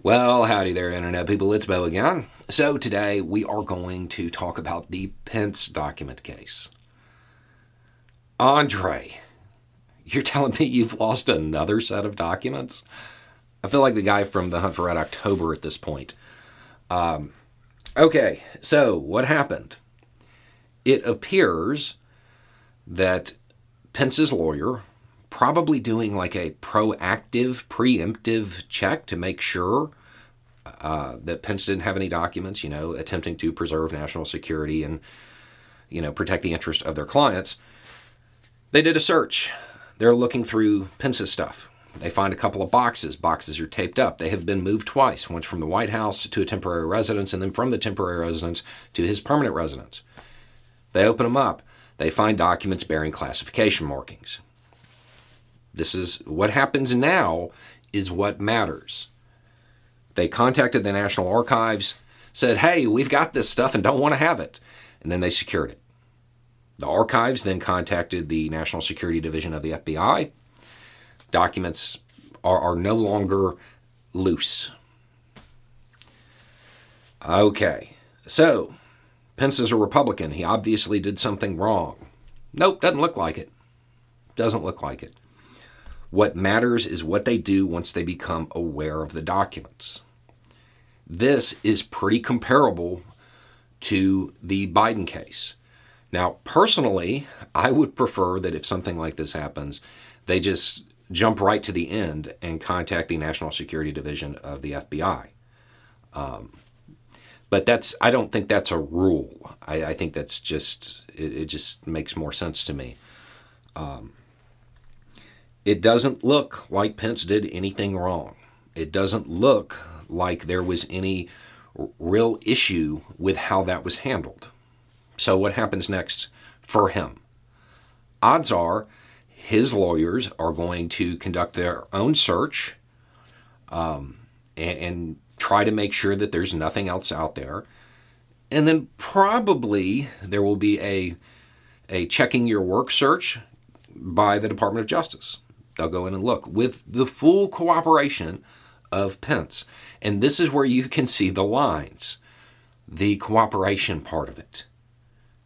Well, howdy there, Internet people. It's Bo again. So today we are going to talk about the Pence document case. Andre, you're telling me you've lost another set of documents? I feel like the guy from the Hunt for Red October at this point. Okay, so what happened? It appears that Pence's lawyer, probably doing like a proactive, preemptive check to make sure that Pence didn't have any documents, you know, attempting to preserve national security and, you know, protect the interest of their clients. They did a search. They're looking through Pence's stuff. They find a couple of boxes. Boxes are taped up. They have been moved twice, once from the White House to a temporary residence and then from the temporary residence to his permanent residence. They open them up. They find documents bearing classification markings. This is what happens now is what matters. They contacted the National Archives, said, hey, we've got this stuff and don't want to have it. And then they secured it. The Archives then contacted the National Security Division of the FBI. Documents are no longer loose. Okay, so Pence is a Republican. He obviously did something wrong. Nope, doesn't look like it. Doesn't look like it. What matters is what they do once they become aware of the documents. This is pretty comparable to the Biden case. Now, personally, I would prefer that if something like this happens, they just jump right to the end and contact the National Security Division of the FBI. But I don't think that's a rule. I think that's just, it just makes more sense to me. It doesn't look like Pence did anything wrong. It doesn't look like there was any real issue with how that was handled. So what happens next for him? Odds are his lawyers are going to conduct their own search and try to make sure that there's nothing else out there. And then probably there will be a checking your work search by the Department of Justice. They'll go in and look with the full cooperation of Pence. And this is where you can see the lines, the cooperation part of it.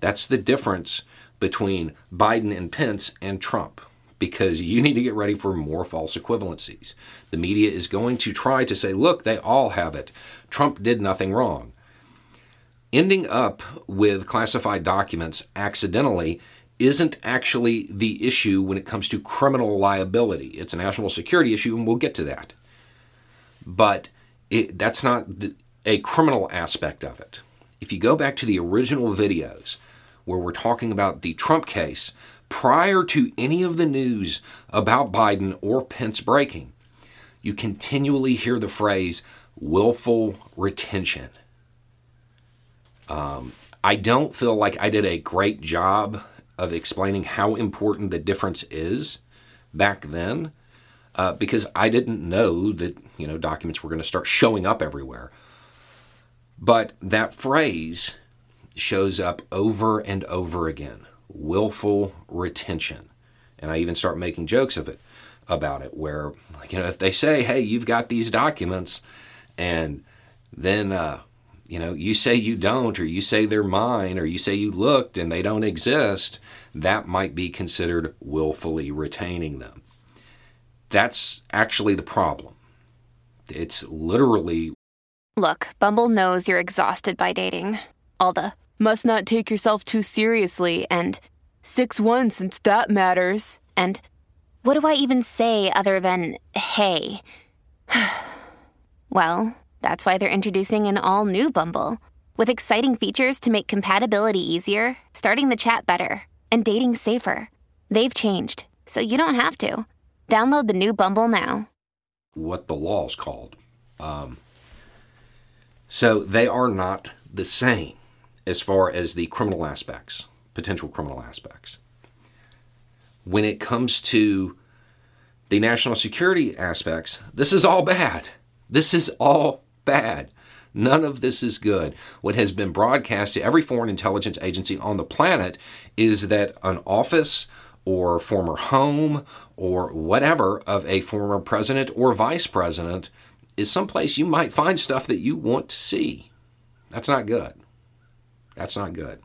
That's the difference between Biden and Pence and Trump, because you need to get ready for more false equivalencies. The media is going to try to say, look, they all have it. Trump did nothing wrong. Ending up with classified documents accidentally isn't actually the issue when it comes to criminal liability. It's a national security issue, and we'll get to that. But that's not a criminal aspect of it. If you go back to the original videos where we're talking about the Trump case, prior to any of the news about Biden or Pence breaking, you continually hear the phrase willful retention. I don't feel like I did a great job of explaining how important the difference is back then, because I didn't know that, you know, documents were going to start showing up everywhere. But that phrase shows up over and over again, willful retention. And I even start making jokes about it where, like, you know, if they say, hey, you've got these documents, and then, you know, you say you don't, or you say they're mine, or you say you looked and they don't exist, that might be considered willfully retaining them. That's actually the problem. It's literally... Look, Bumble knows you're exhausted by dating. All the, must not take yourself too seriously, and 6'1" since that matters, and what do I even say other than, hey? Well... That's why they're introducing an all-new Bumble with exciting features to make compatibility easier, starting the chat better, and dating safer. They've changed, so you don't have to. Download the new Bumble now. What the law's called. So they are not the same as far as the criminal aspects, potential criminal aspects. When it comes to the national security aspects, this is all bad. This is all bad. None of this is good. What has been broadcast to every foreign intelligence agency on the planet is that an office or former home or whatever of a former president or vice president is someplace you might find stuff that you want to see. That's not good. That's not good.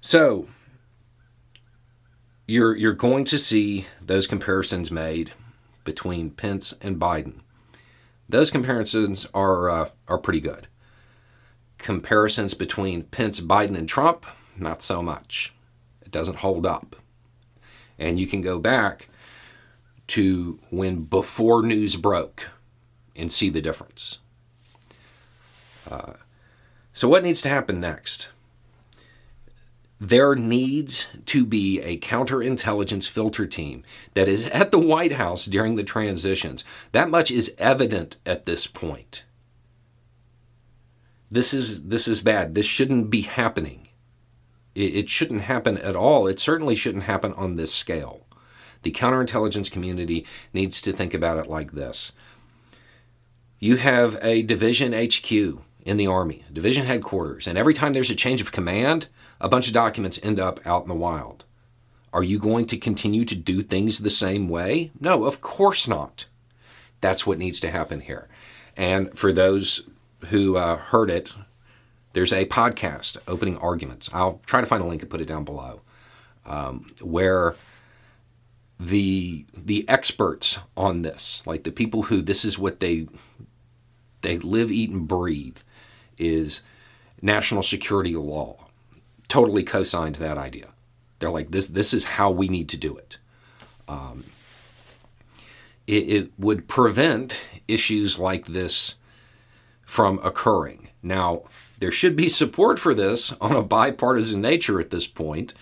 So you're going to see those comparisons made between Pence and Biden. Those comparisons are pretty good. Comparisons between Pence, Biden, and Trump, not so much. It doesn't hold up. And you can go back to when before news broke and see the difference. So what needs to happen next? There needs to be a counterintelligence filter team that is at the White House during the transitions. That much is evident at this point. This is bad. This shouldn't be happening. It shouldn't happen at all. It certainly shouldn't happen on this scale. The counterintelligence community needs to think about it like this. You have a division HQ in the Army, division headquarters, and every time there's a change of command, a bunch of documents end up out in the wild. Are you going to continue to do things the same way? No, of course not. That's what needs to happen here. And for those who heard it, there's a podcast, Opening Arguments. I'll try to find a link and put it down below, where the experts on this, like the people who this is what they live, eat, and breathe, is national security law. Totally co-signed that idea. They're like, this is how we need to do it. It would prevent issues like this from occurring. Now, there should be support for this on a bipartisan nature at this point,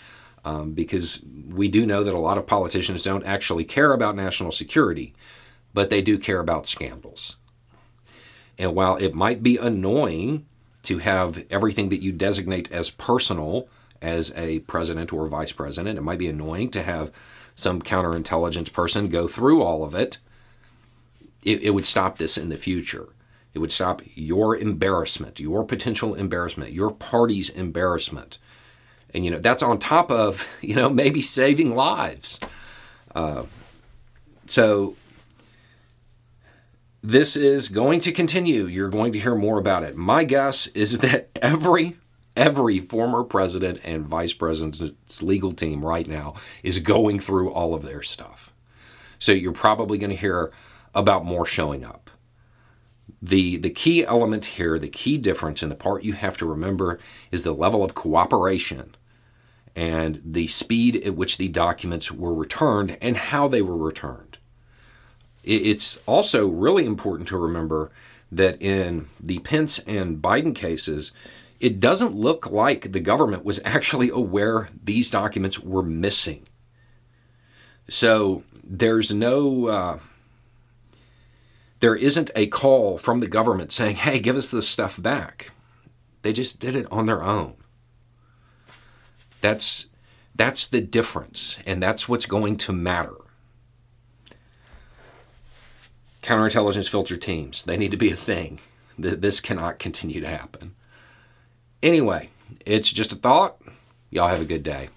because we do know that a lot of politicians don't actually care about national security, but they do care about scandals. And while it might be annoying to have everything that you designate as personal as a president or vice president. It might be annoying to have some counterintelligence person go through all of it. It would stop this in the future. It would stop your embarrassment, your potential embarrassment, your party's embarrassment. And, that's on top of, maybe saving lives. So this is going to continue. You're going to hear more about it. My guess is that every former president and vice president's legal team right now is going through all of their stuff. So you're probably going to hear about more showing up. The key element here, the key difference, and the part you have to remember is the level of cooperation and the speed at which the documents were returned and how they were returned. It's also really important to remember that in the Pence and Biden cases, it doesn't look like the government was actually aware these documents were missing. So there's there isn't a call from the government saying, hey, give us this stuff back. They just did it on their own. That's the difference, and that's what's going to matter. Counterintelligence filter teams, they need to be a thing. This cannot continue to happen. Anyway, it's just a thought. Y'all have a good day.